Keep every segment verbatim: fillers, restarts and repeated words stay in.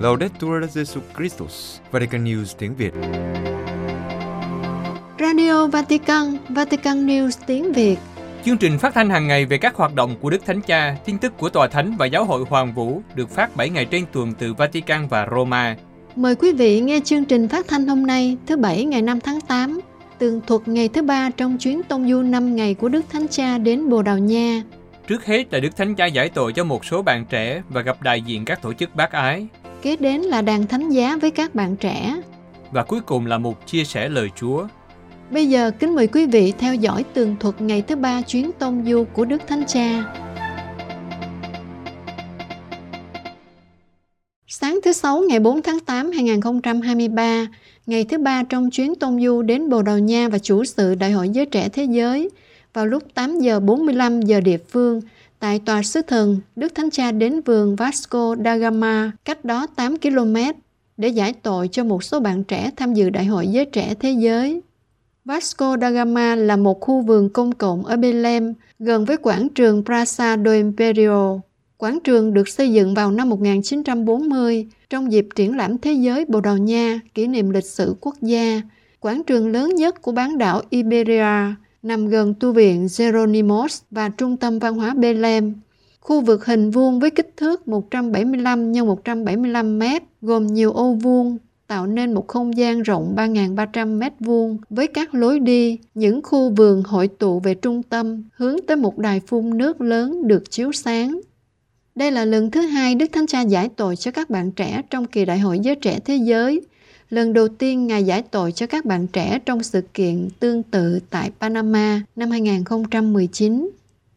Laudetur Jesus Christus, Vatican News tiếng Việt. Radio Vatican, Vatican News tiếng Việt. Chương trình phát thanh hàng ngày về các hoạt động của Đức Thánh Cha, tin tức của Tòa Thánh và Giáo hội Hoàng Vũ được phát bảy ngày trên tuần từ Vatican và Roma. Mời quý vị nghe chương trình phát thanh hôm nay, thứ Bảy ngày năm tháng tám, tường thuật ngày thứ ba trong chuyến tông du năm ngày của Đức Thánh Cha đến Bồ Đào Nha. Trước hết là Đức Thánh Cha giải tội cho một số bạn trẻ và gặp đại diện các tổ chức bác ái. Kế đến là đàn thánh giá với các bạn trẻ. Và cuối cùng là một chia sẻ lời Chúa. Bây giờ kính mời quý vị theo dõi tường thuật ngày thứ ba chuyến tông du của Đức Thánh Cha. Sáng thứ Sáu ngày bốn tháng tám năm hai nghìn không trăm hai mươi ba, ngày thứ ba trong chuyến tông du đến Bồ Đào Nha và chủ sự Đại hội Giới Trẻ Thế Giới, vào lúc tám giờ bốn mươi lăm giờ địa phương, tại Tòa Sứ Thần, Đức Thánh Cha đến vườn Vasco da Gama, cách đó tám ki lô mét, để giải tội cho một số bạn trẻ tham dự Đại hội Giới Trẻ Thế Giới. Vasco da Gama là một khu vườn công cộng ở Belém, gần với quảng trường Praça do Império. Quảng trường được xây dựng vào năm một nghìn chín trăm bốn mươi trong dịp triển lãm thế giới Bồ Đào Nha kỷ niệm lịch sử quốc gia. Quảng trường lớn nhất của bán đảo Iberia nằm gần tu viện Jeronimos và trung tâm văn hóa Belém. Khu vực hình vuông với kích thước một trăm bảy mươi lăm nhân một trăm bảy mươi lăm mét gồm nhiều ô vuông, tạo nên một không gian rộng ba nghìn ba trăm mét vuông với các lối đi, những khu vườn hội tụ về trung tâm hướng tới một đài phun nước lớn được chiếu sáng. Đây là lần thứ hai Đức Thánh Cha giải tội cho các bạn trẻ trong kỳ Đại hội Giới Trẻ Thế Giới. Lần đầu tiên Ngài giải tội cho các bạn trẻ trong sự kiện tương tự tại Panama năm hai nghìn không trăm mười chín.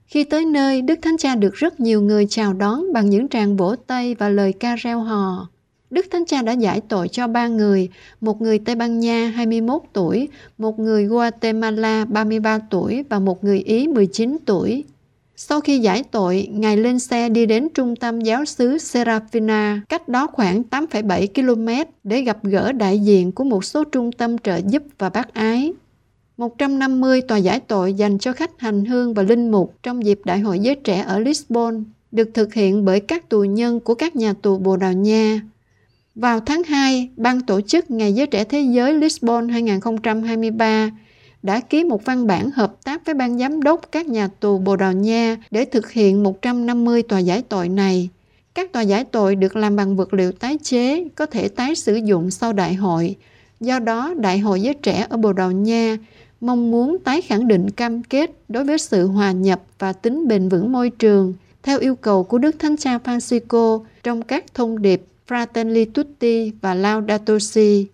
Khi tới nơi, Đức Thánh Cha được rất nhiều người chào đón bằng những tràng vỗ tay và lời ca reo hò. Đức Thánh Cha đã giải tội cho ba người, một người Tây Ban Nha hai mươi mốt tuổi, một người Guatemala ba mươi ba tuổi và một người Ý mười chín tuổi. Sau khi giải tội, Ngài lên xe đi đến trung tâm giáo xứ Serafina, cách đó khoảng tám phẩy bảy ki lô mét để gặp gỡ đại diện của một số trung tâm trợ giúp và bác ái. một trăm năm mươi tòa giải tội dành cho khách hành hương và linh mục trong dịp Đại hội Giới Trẻ ở Lisbon được thực hiện bởi các tù nhân của các nhà tù Bồ Đào Nha. Vào tháng hai, Ban tổ chức Ngày Giới Trẻ Thế Giới Lisbon hai nghìn không trăm hai mươi ba đã ký một văn bản hợp tác với Ban Giám đốc các nhà tù Bồ Đào Nha để thực hiện một trăm năm mươi tòa giải tội này. Các tòa giải tội được làm bằng vật liệu tái chế, có thể tái sử dụng sau đại hội. Do đó, Đại hội Giới Trẻ ở Bồ Đào Nha mong muốn tái khẳng định cam kết đối với sự hòa nhập và tính bền vững môi trường, theo yêu cầu của Đức Thánh Cha Francisco trong các thông điệp Fratelli Tutti và Laudato Si'.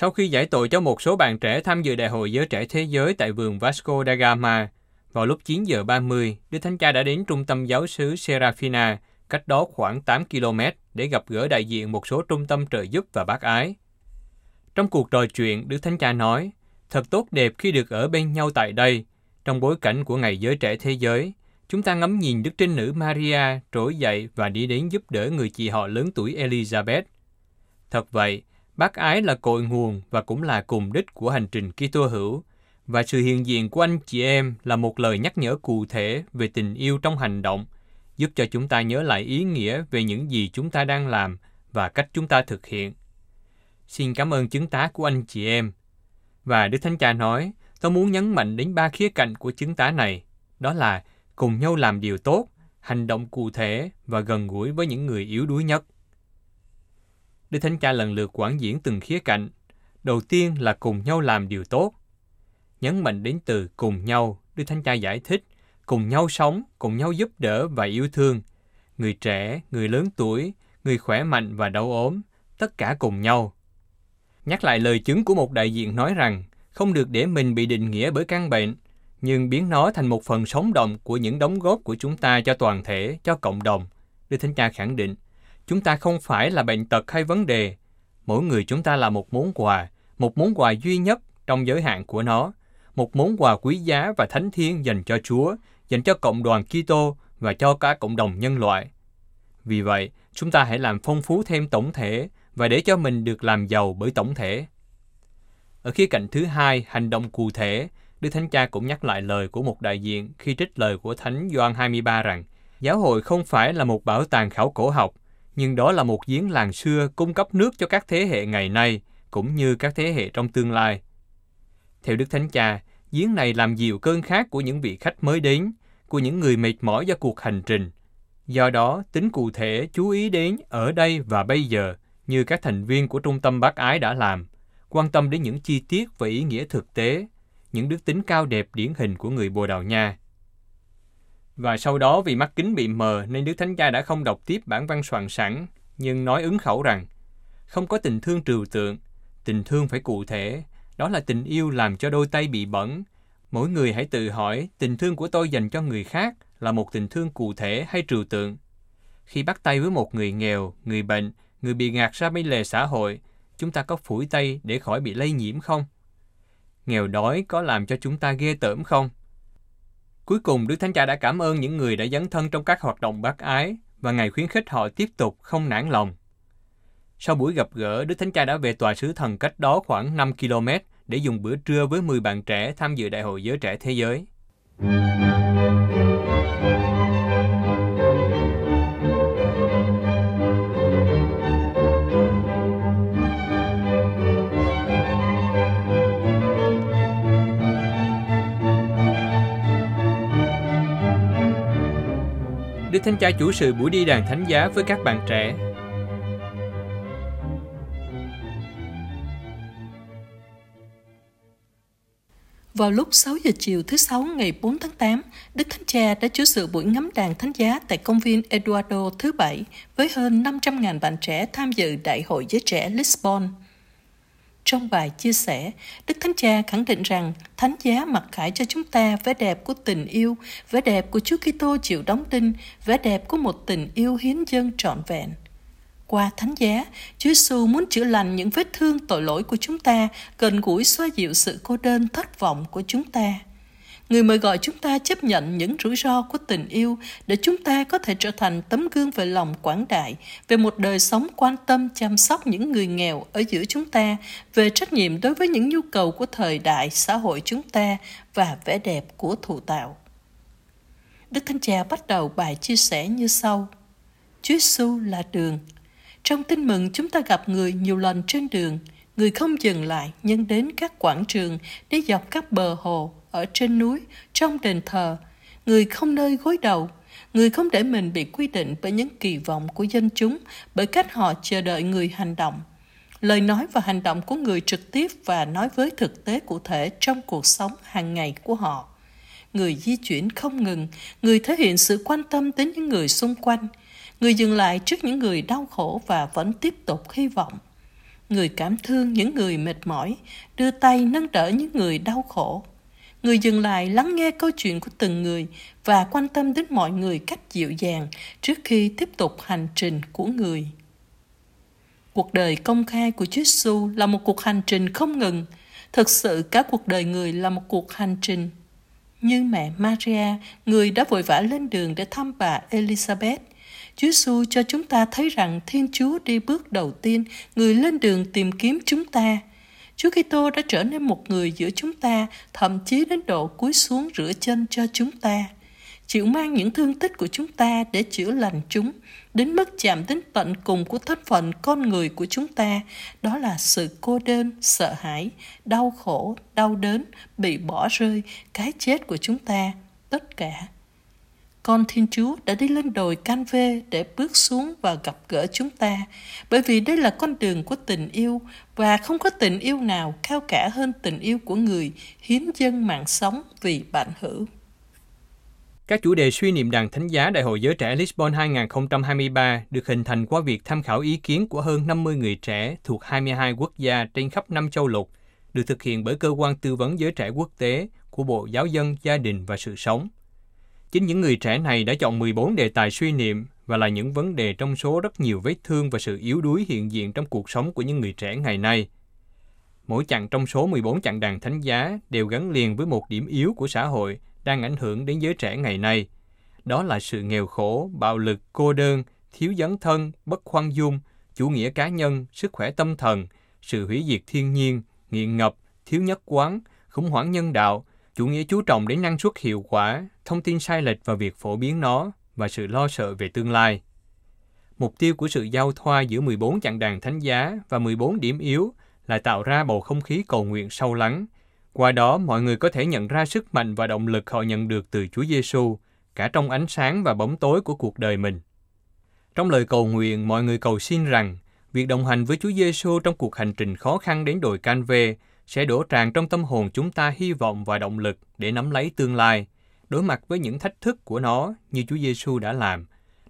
Sau khi giải tội cho một số bạn trẻ tham dự Đại hội Giới Trẻ Thế Giới tại vườn Vasco da Gama, vào lúc chín giờ ba mươi, Đức Thánh Cha đã đến trung tâm giáo xứ Serafina, cách đó khoảng tám ki lô mét, để gặp gỡ đại diện một số trung tâm trợ giúp và bác ái. Trong cuộc trò chuyện, Đức Thánh Cha nói, thật tốt đẹp khi được ở bên nhau tại đây. Trong bối cảnh của Ngày Giới Trẻ Thế Giới, chúng ta ngắm nhìn Đức Trinh Nữ Maria trỗi dậy và đi đến giúp đỡ người chị họ lớn tuổi Elizabeth. Thật vậy, bác ái là cội nguồn và cũng là cùng đích của hành trình Kitô hữu, và sự hiện diện của anh chị em là một lời nhắc nhở cụ thể về tình yêu trong hành động, giúp cho chúng ta nhớ lại ý nghĩa về những gì chúng ta đang làm và cách chúng ta thực hiện. Xin cảm ơn chứng tá của anh chị em. Và Đức Thánh Cha nói, tôi muốn nhấn mạnh đến ba khía cạnh của chứng tá này, đó là cùng nhau làm điều tốt, hành động cụ thể và gần gũi với những người yếu đuối nhất. Đức Thánh Cha lần lượt quảng diễn từng khía cạnh. Đầu tiên là cùng nhau làm điều tốt. Nhấn mạnh đến từ cùng nhau, Đức Thánh Cha giải thích, cùng nhau sống, cùng nhau giúp đỡ và yêu thương. Người trẻ, người lớn tuổi, người khỏe mạnh và đau ốm, tất cả cùng nhau. Nhắc lại lời chứng của một đại diện nói rằng, không được để mình bị định nghĩa bởi căn bệnh, nhưng biến nó thành một phần sống động của những đóng góp của chúng ta cho toàn thể, cho cộng đồng. Đức Thánh Cha khẳng định, chúng ta không phải là bệnh tật hay vấn đề. Mỗi người chúng ta là một món quà, một món quà duy nhất trong giới hạn của nó, một món quà quý giá và thánh thiêng dành cho Chúa, dành cho cộng đoàn Kitô và cho cả cộng đồng nhân loại. Vì vậy, chúng ta hãy làm phong phú thêm tổng thể và để cho mình được làm giàu bởi tổng thể. Ở khía cạnh thứ hai, hành động cụ thể, Đức Thánh Cha cũng nhắc lại lời của một đại diện khi trích lời của Thánh Gioan hai mươi ba rằng giáo hội không phải là một bảo tàng khảo cổ học, nhưng đó là một giếng làng xưa cung cấp nước cho các thế hệ ngày nay, cũng như các thế hệ trong tương lai. Theo Đức Thánh Cha, giếng này làm dịu cơn khát của những vị khách mới đến, của những người mệt mỏi do cuộc hành trình. Do đó, tính cụ thể chú ý đến ở đây và bây giờ, như các thành viên của Trung tâm Bác Ái đã làm, quan tâm đến những chi tiết và ý nghĩa thực tế, những đức tính cao đẹp điển hình của người Bồ Đào Nha. Và sau đó vì mắt kính bị mờ nên Đức Thánh Cha đã không đọc tiếp bản văn soạn sẵn, nhưng nói ứng khẩu rằng không có tình thương trừu tượng, tình thương phải cụ thể, đó là tình yêu làm cho đôi tay bị bẩn. Mỗi người hãy tự hỏi tình thương của tôi dành cho người khác là một tình thương cụ thể hay trừu tượng. Khi bắt tay với một người nghèo, người bệnh, người bị gạt ra bên lề xã hội, chúng ta có phủi tay để khỏi bị lây nhiễm không? Nghèo đói có làm cho chúng ta ghê tởm không? Cuối cùng, Đức Thánh Cha đã cảm ơn những người đã dấn thân trong các hoạt động bác ái và Ngài khuyến khích họ tiếp tục không nản lòng. Sau buổi gặp gỡ, Đức Thánh Cha đã về tòa sứ thần cách đó khoảng năm ki lô mét để dùng bữa trưa với mười bạn trẻ tham dự Đại hội Giới Trẻ Thế Giới. Đức Thánh Cha chủ sự buổi đi đàn thánh giá với các bạn trẻ. Vào lúc sáu giờ chiều thứ Sáu ngày bốn tháng tám, Đức Thánh Cha đã chủ sự buổi ngắm đàn thánh giá tại công viên Eduardo thứ Bảy với hơn năm trăm nghìn bạn trẻ tham dự Đại hội Giới Trẻ Lisbon. Trong bài chia sẻ, Đức Thánh Cha khẳng định rằng thánh giá mặc khải cho chúng ta vẻ đẹp của tình yêu, vẻ đẹp của Chúa Kitô chịu đóng đinh, vẻ đẹp của một tình yêu hiến dâng trọn vẹn. Qua thánh giá, Chúa Giêsu muốn chữa lành những vết thương tội lỗi của chúng ta, gần gũi xoa dịu sự cô đơn thất vọng của chúng ta. Người mời gọi chúng ta chấp nhận những rủi ro của tình yêu để chúng ta có thể trở thành tấm gương về lòng quảng đại, về một đời sống quan tâm chăm sóc những người nghèo ở giữa chúng ta, về trách nhiệm đối với những nhu cầu của thời đại, xã hội chúng ta và vẻ đẹp của Thụ Tạo. Đức Thánh Cha bắt đầu bài chia sẻ như sau. Chúa Giêsu là đường. Trong Tin Mừng chúng ta gặp người nhiều lần trên đường. Người không dừng lại nhưng đến các quảng trường, đi dọc các bờ hồ, ở trên núi, trong đền thờ. Người không nơi gối đầu. Người không để mình bị quy định bởi những kỳ vọng của dân chúng, bởi cách họ chờ đợi người hành động. Lời nói và hành động của người trực tiếp và nói với thực tế cụ thể trong cuộc sống hàng ngày của họ. Người di chuyển không ngừng. Người thể hiện sự quan tâm đến những người xung quanh. Người dừng lại trước những người đau khổ và vẫn tiếp tục hy vọng. Người cảm thương những người mệt mỏi, đưa tay nâng đỡ những người đau khổ. Người dừng lại lắng nghe câu chuyện của từng người và quan tâm đến mọi người cách dịu dàng trước khi tiếp tục hành trình của người. Cuộc đời công khai của Chúa Giêsu là một cuộc hành trình không ngừng. Thực sự cả cuộc đời người là một cuộc hành trình. Như mẹ Maria, người đã vội vã lên đường để thăm bà Elizabeth. Chúa Giêsu cho chúng ta thấy rằng Thiên Chúa đi bước đầu tiên, người lên đường tìm kiếm chúng ta. Chúa Kitô đã trở nên một người giữa chúng ta, thậm chí đến độ cúi xuống rửa chân cho chúng ta, chịu mang những thương tích của chúng ta để chữa lành chúng, đến mức chạm đến tận cùng của thân phận con người của chúng ta, đó là sự cô đơn, sợ hãi, đau khổ, đau đớn, bị bỏ rơi, cái chết của chúng ta, tất cả. Con Thiên Chúa đã đi lên đồi Canvê để bước xuống và gặp gỡ chúng ta, bởi vì đây là con đường của tình yêu và không có tình yêu nào cao cả hơn tình yêu của người hiến dâng mạng sống vì bạn hữu. Các chủ đề suy niệm đàn thánh giá Đại hội Giới Trẻ Lisbon hai không hai ba được hình thành qua việc tham khảo ý kiến của hơn năm mươi người trẻ thuộc hai mươi hai quốc gia trên khắp năm châu lục, được thực hiện bởi Cơ quan Tư vấn Giới Trẻ Quốc tế của Bộ Giáo dân, Gia đình và Sự sống. Chính những người trẻ này đã chọn mười bốn đề tài suy niệm và là những vấn đề trong số rất nhiều vết thương và sự yếu đuối hiện diện trong cuộc sống của những người trẻ ngày nay. Mỗi chặng trong số mười bốn chặng đàn thánh giá đều gắn liền với một điểm yếu của xã hội đang ảnh hưởng đến giới trẻ ngày nay. Đó là sự nghèo khổ, bạo lực, cô đơn, thiếu dấn thân, bất khoan dung, chủ nghĩa cá nhân, sức khỏe tâm thần, sự hủy diệt thiên nhiên, nghiện ngập, thiếu nhất quán, khủng hoảng nhân đạo, chủ nghĩa chú trọng đến năng suất hiệu quả, thông tin sai lệch và việc phổ biến nó, và sự lo sợ về tương lai. Mục tiêu của sự giao thoa giữa mười bốn chặng đàn thánh giá và mười bốn điểm yếu là tạo ra bầu không khí cầu nguyện sâu lắng. Qua đó, mọi người có thể nhận ra sức mạnh và động lực họ nhận được từ Chúa Giêsu, cả trong ánh sáng và bóng tối của cuộc đời mình. Trong lời cầu nguyện, mọi người cầu xin rằng việc đồng hành với Chúa Giêsu trong cuộc hành trình khó khăn đến đồi Canvê sẽ đổ tràn trong tâm hồn chúng ta hy vọng và động lực để nắm lấy tương lai, đối mặt với những thách thức của nó như Chúa Giêsu đã làm,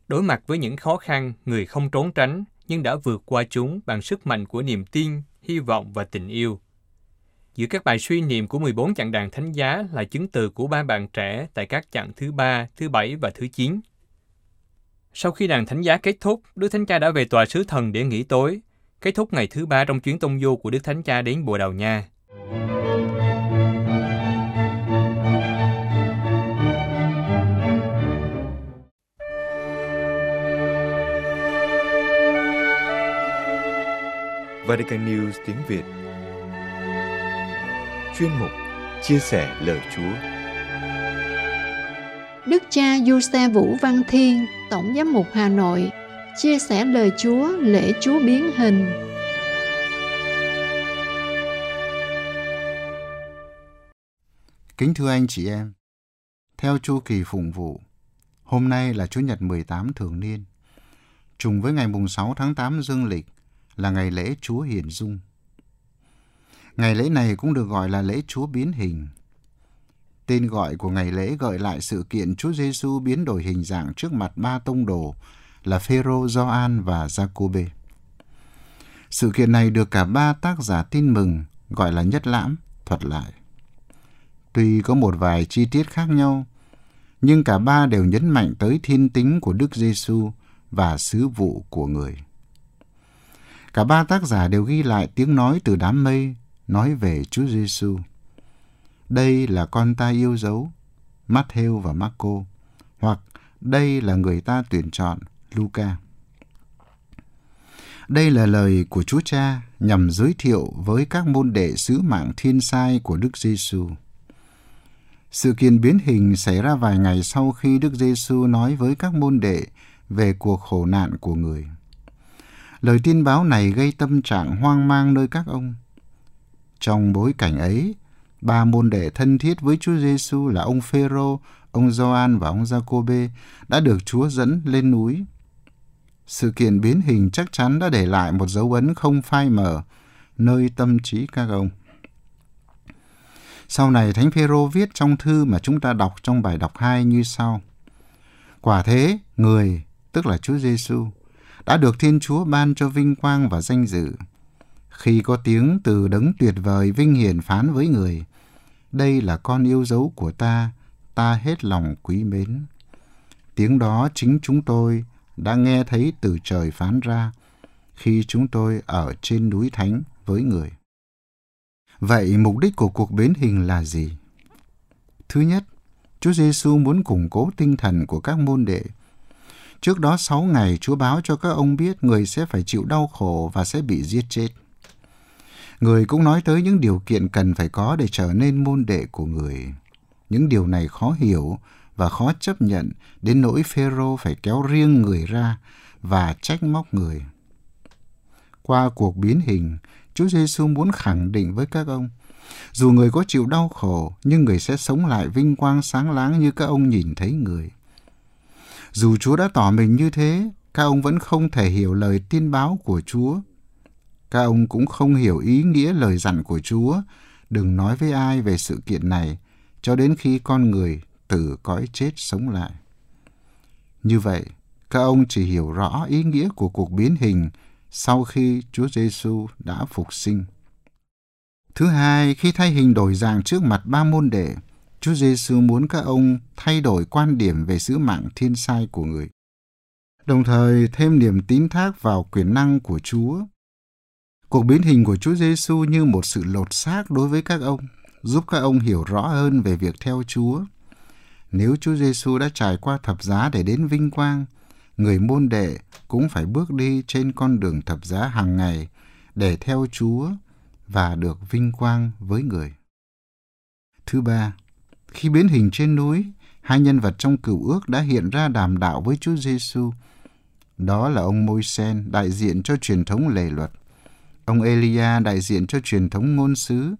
đối mặt với những khó khăn người không trốn tránh nhưng đã vượt qua chúng bằng sức mạnh của niềm tin, hy vọng và tình yêu. Giữa các bài suy niệm của mười bốn chặng đàn thánh giá là chứng từ của ba bạn trẻ tại các chặng thứ ba, thứ bảy và thứ chín. Sau khi đàn thánh giá kết thúc, Đức Thánh Cha đã về tòa sứ thần để nghỉ tối, kết thúc ngày thứ ba trong chuyến tông du của Đức Thánh Cha đến Bồ Đào Nha. Vatican News tiếng Việt. Chuyên mục Chia sẻ lời Chúa. Đức cha Giuse Vũ Văn Thiên, Tổng giám mục Hà Nội, chia sẻ lời Chúa lễ Chúa biến hình. Kính thưa anh chị em, theo chu kỳ phụng vụ, hôm nay là Chủ nhật mười tám thường niên, trùng với ngày mùng sáu tháng tám dương lịch, là ngày lễ Chúa Hiển Dung. Ngày lễ này cũng được gọi là lễ Chúa Biến Hình. Tên gọi của ngày lễ gợi lại sự kiện Chúa Giêsu biến đổi hình dạng trước mặt ba tông đồ là Phêrô, Gioan và Giacôbê. Sự kiện này được cả ba tác giả tin mừng gọi là nhất lãm thuật lại. Tuy có một vài chi tiết khác nhau, nhưng cả ba đều nhấn mạnh tới thiên tính của Đức Giêsu và sứ vụ của người. Cả ba tác giả đều ghi lại tiếng nói từ đám mây nói về Chúa Giêsu. Đây là con ta yêu dấu, Matthew và Marco, hoặc đây là người ta tuyển chọn, Luca. Đây là lời của Chúa Cha nhằm giới thiệu với các môn đệ sứ mạng thiên sai của Đức Giêsu. Sự kiện biến hình xảy ra vài ngày sau khi Đức Giêsu nói với các môn đệ về cuộc khổ nạn của người. Lời tin báo này gây tâm trạng hoang mang nơi các ông. Trong bối cảnh ấy, ba môn đệ thân thiết với Chúa Giêsu là ông Phêrô, ông Gioan và ông Giacôbê đã được Chúa dẫn lên núi. Sự kiện biến hình chắc chắn đã để lại một dấu ấn không phai mờ nơi tâm trí các ông. Sau này, Thánh Phêrô viết trong thư mà chúng ta đọc trong bài đọc hai như sau: Quả thế, người, tức là Chúa Giêsu, đã được Thiên Chúa ban cho vinh quang và danh dự. Khi có tiếng từ đấng tuyệt vời vinh hiển phán với người, đây là con yêu dấu của ta, ta hết lòng quý mến. Tiếng đó chính chúng tôi đã nghe thấy từ trời phán ra, khi chúng tôi ở trên núi Thánh với người. Vậy mục đích của cuộc biến hình là gì? Thứ nhất, Chúa Giêsu muốn củng cố tinh thần của các môn đệ. Trước đó sáu ngày, Chúa báo cho các ông biết người sẽ phải chịu đau khổ và sẽ bị giết chết. Người cũng nói tới những điều kiện cần phải có để trở nên môn đệ của người. Những điều này khó hiểu và khó chấp nhận đến nỗi Phêrô phải kéo riêng người ra và trách móc người. Qua cuộc biến hình, Chúa Giêsu muốn khẳng định với các ông, dù người có chịu đau khổ, nhưng người sẽ sống lại vinh quang sáng láng như các ông nhìn thấy người. Dù Chúa đã tỏ mình như thế, các ông vẫn không thể hiểu lời tin báo của Chúa. Các ông cũng không hiểu ý nghĩa lời dặn của Chúa, đừng nói với ai về sự kiện này, cho đến khi con người từ cõi chết sống lại. Như vậy, các ông chỉ hiểu rõ ý nghĩa của cuộc biến hình sau khi Chúa Giêsu đã phục sinh. Thứ hai, khi thay hình đổi dạng trước mặt ba môn đệ, Chúa Giêsu muốn các ông thay đổi quan điểm về sứ mạng thiên sai của người, đồng thời thêm niềm tín thác vào quyền năng của Chúa. Cuộc biến hình của Chúa Giêsu như một sự lột xác đối với các ông, giúp các ông hiểu rõ hơn về việc theo Chúa. Nếu Chúa Giêsu đã trải qua thập giá để đến vinh quang, người môn đệ cũng phải bước đi trên con đường thập giá hàng ngày để theo Chúa và được vinh quang với người. Thứ ba, khi biến hình trên núi, hai nhân vật trong Cựu Ước đã hiện ra đàm đạo với Chúa Giêsu. Đó là ông Môi-sen, đại diện cho truyền thống lề luật. Ông Elia, đại diện cho truyền thống ngôn sứ.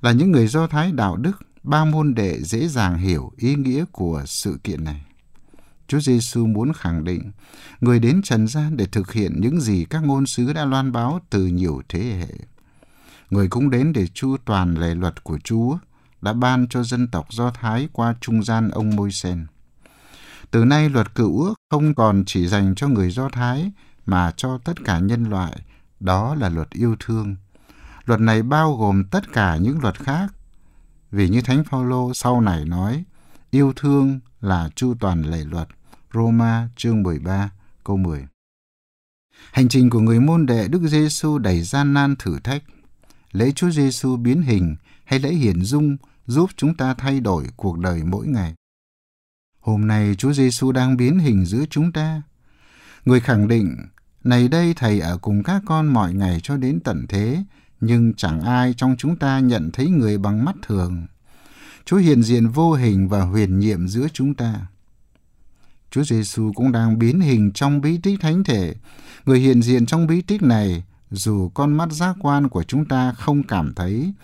Là những người Do Thái đạo đức, ba môn đệ dễ dàng hiểu ý nghĩa của sự kiện này. Chúa Giêsu muốn khẳng định, người đến trần gian để thực hiện những gì các ngôn sứ đã loan báo từ nhiều thế hệ. Người cũng đến để chu toàn lề luật của Chúa đã ban cho dân tộc Do Thái qua trung gian ông Môi-sen. Từ nay, luật Cựu Ước không còn chỉ dành cho người Do Thái, mà cho tất cả nhân loại. Đó là luật yêu thương. Luật này bao gồm tất cả những luật khác. Vì như Thánh Phao Lô sau này nói, yêu thương là chu toàn lề luật. Roma chương mười ba, câu mười. Hành trình của người môn đệ Đức Giêsu đầy gian nan thử thách. Lễ Chúa Giêsu biến hình hay lễ hiển dung giúp chúng ta thay đổi cuộc đời mỗi ngày. Hôm nay Chúa Giêsu đang biến hình giữa chúng ta. Người khẳng định, này đây Thầy ở cùng các con mọi ngày cho đến tận thế, nhưng chẳng ai trong chúng ta nhận thấy người bằng mắt thường. Chúa hiện diện vô hình và huyền nhiệm giữa chúng ta. Chúa Giêsu cũng đang biến hình trong bí tích thánh thể. Người hiện diện trong bí tích này, dù con mắt giác quan của chúng ta không cảm thấy,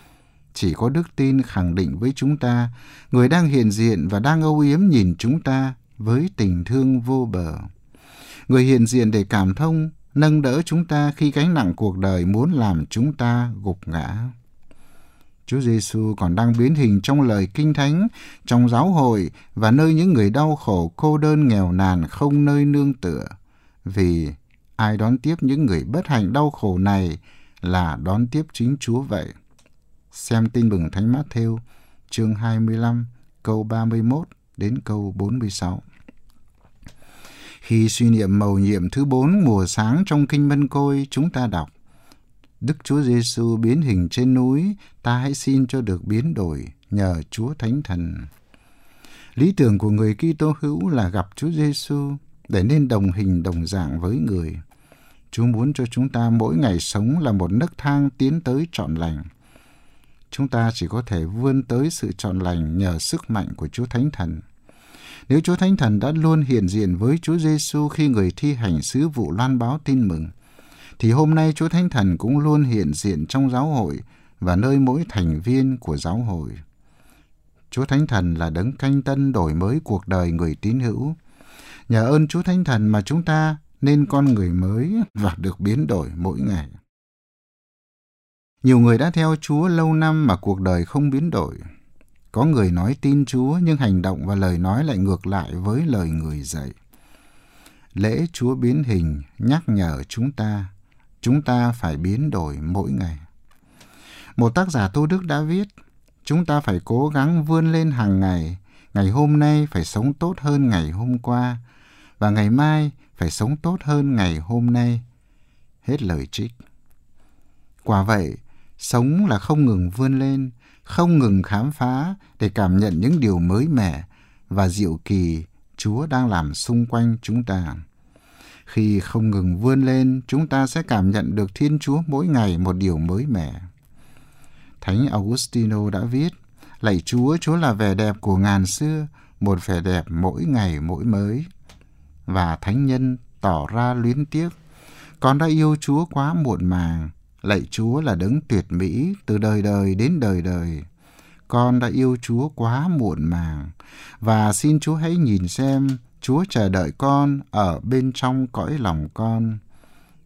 chỉ có đức tin khẳng định với chúng ta, người đang hiện diện và đang âu yếm nhìn chúng ta với tình thương vô bờ. Người hiện diện để cảm thông, nâng đỡ chúng ta khi gánh nặng cuộc đời muốn làm chúng ta gục ngã. Chúa Giêsu còn đang biến hình trong lời Kinh Thánh, trong giáo hội và nơi những người đau khổ, cô đơn, nghèo nàn, không nơi nương tựa. Vì ai đón tiếp những người bất hạnh đau khổ này là đón tiếp chính Chúa vậy. Xem Tin Mừng Thánh Matthew, chương hai mươi lăm, câu ba mươi mốt đến câu bốn mươi sáu. Khi suy niệm mầu nhiệm thứ bốn mùa sáng trong Kinh Mân Côi, chúng ta đọc: Đức Chúa Giêsu biến hình trên núi, ta hãy xin cho được biến đổi nhờ Chúa Thánh Thần. Lý tưởng của người Kitô hữu là gặp Chúa Giêsu để nên đồng hình đồng dạng với người. Chúa muốn cho chúng ta mỗi ngày sống là một nấc thang tiến tới trọn lành. Chúng ta chỉ có thể vươn tới sự trọn lành nhờ sức mạnh của Chúa Thánh Thần. Nếu Chúa Thánh Thần đã luôn hiện diện với Chúa Giêsu khi người thi hành sứ vụ loan báo tin mừng, thì hôm nay Chúa Thánh Thần cũng luôn hiện diện trong giáo hội và nơi mỗi thành viên của giáo hội. Chúa Thánh Thần là đấng canh tân đổi mới cuộc đời người tín hữu. Nhờ ơn Chúa Thánh Thần mà chúng ta nên con người mới và được biến đổi mỗi ngày. Nhiều người đã theo Chúa lâu năm mà cuộc đời không biến đổi. Có người nói tin Chúa nhưng hành động và lời nói lại ngược lại với lời người dạy. Lễ Chúa biến hình nhắc nhở chúng ta, chúng ta phải biến đổi mỗi ngày. Một tác giả Tu Đức đã viết, chúng ta phải cố gắng vươn lên hàng ngày, ngày hôm nay phải sống tốt hơn ngày hôm qua, và ngày mai phải sống tốt hơn ngày hôm nay. Hết lời trích. Quả vậy, sống là không ngừng vươn lên, không ngừng khám phá để cảm nhận những điều mới mẻ và diệu kỳ Chúa đang làm xung quanh chúng ta. Khi không ngừng vươn lên, chúng ta sẽ cảm nhận được Thiên Chúa mỗi ngày một điều mới mẻ. Thánh Augustino đã viết, lạy Chúa, Chúa là vẻ đẹp của ngàn xưa, một vẻ đẹp mỗi ngày mỗi mới. Và thánh nhân tỏ ra luyến tiếc, con đã yêu Chúa quá muộn màng. Lạy Chúa là đấng tuyệt mỹ từ đời đời đến đời đời. Con đã yêu Chúa quá muộn màng. Và xin Chúa hãy nhìn xem, Chúa chờ đợi con ở bên trong cõi lòng con.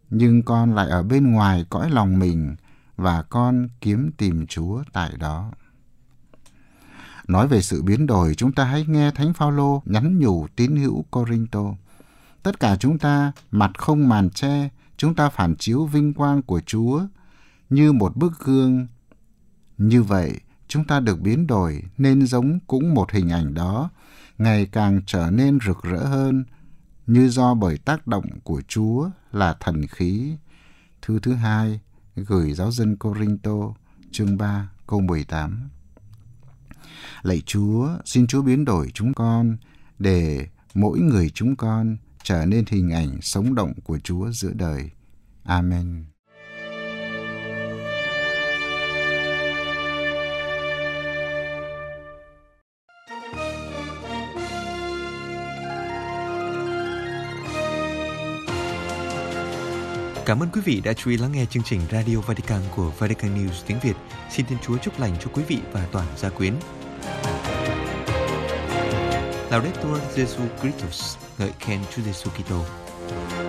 Nhưng con lại ở bên ngoài cõi lòng mình, và con kiếm tìm Chúa tại đó. Nói về sự biến đổi, chúng ta hãy nghe Thánh Phao-lô nhắn nhủ tín hữu Corinto. Tất cả chúng ta, mặt không màn che, chúng ta phản chiếu vinh quang của Chúa như một bức gương. Như vậy, chúng ta được biến đổi nên giống cũng một hình ảnh đó, ngày càng trở nên rực rỡ hơn, như do bởi tác động của Chúa là thần khí. Thư thứ hai, gửi giáo dân Corinto, chương ba, câu mười tám. Lạy Chúa, xin Chúa biến đổi chúng con, để mỗi người chúng con trở nên hình ảnh sống động của Chúa giữa đời. Amen. Cảm ơn quý vị đã chú ý lắng nghe chương trình Radio Vatican của Vatican News tiếng Việt. Xin Thiên Chúa chúc lành cho quý vị và toàn gia quyến. Laudetur Jesus Christus, ngợi khen Chúa Giêsu Kitô.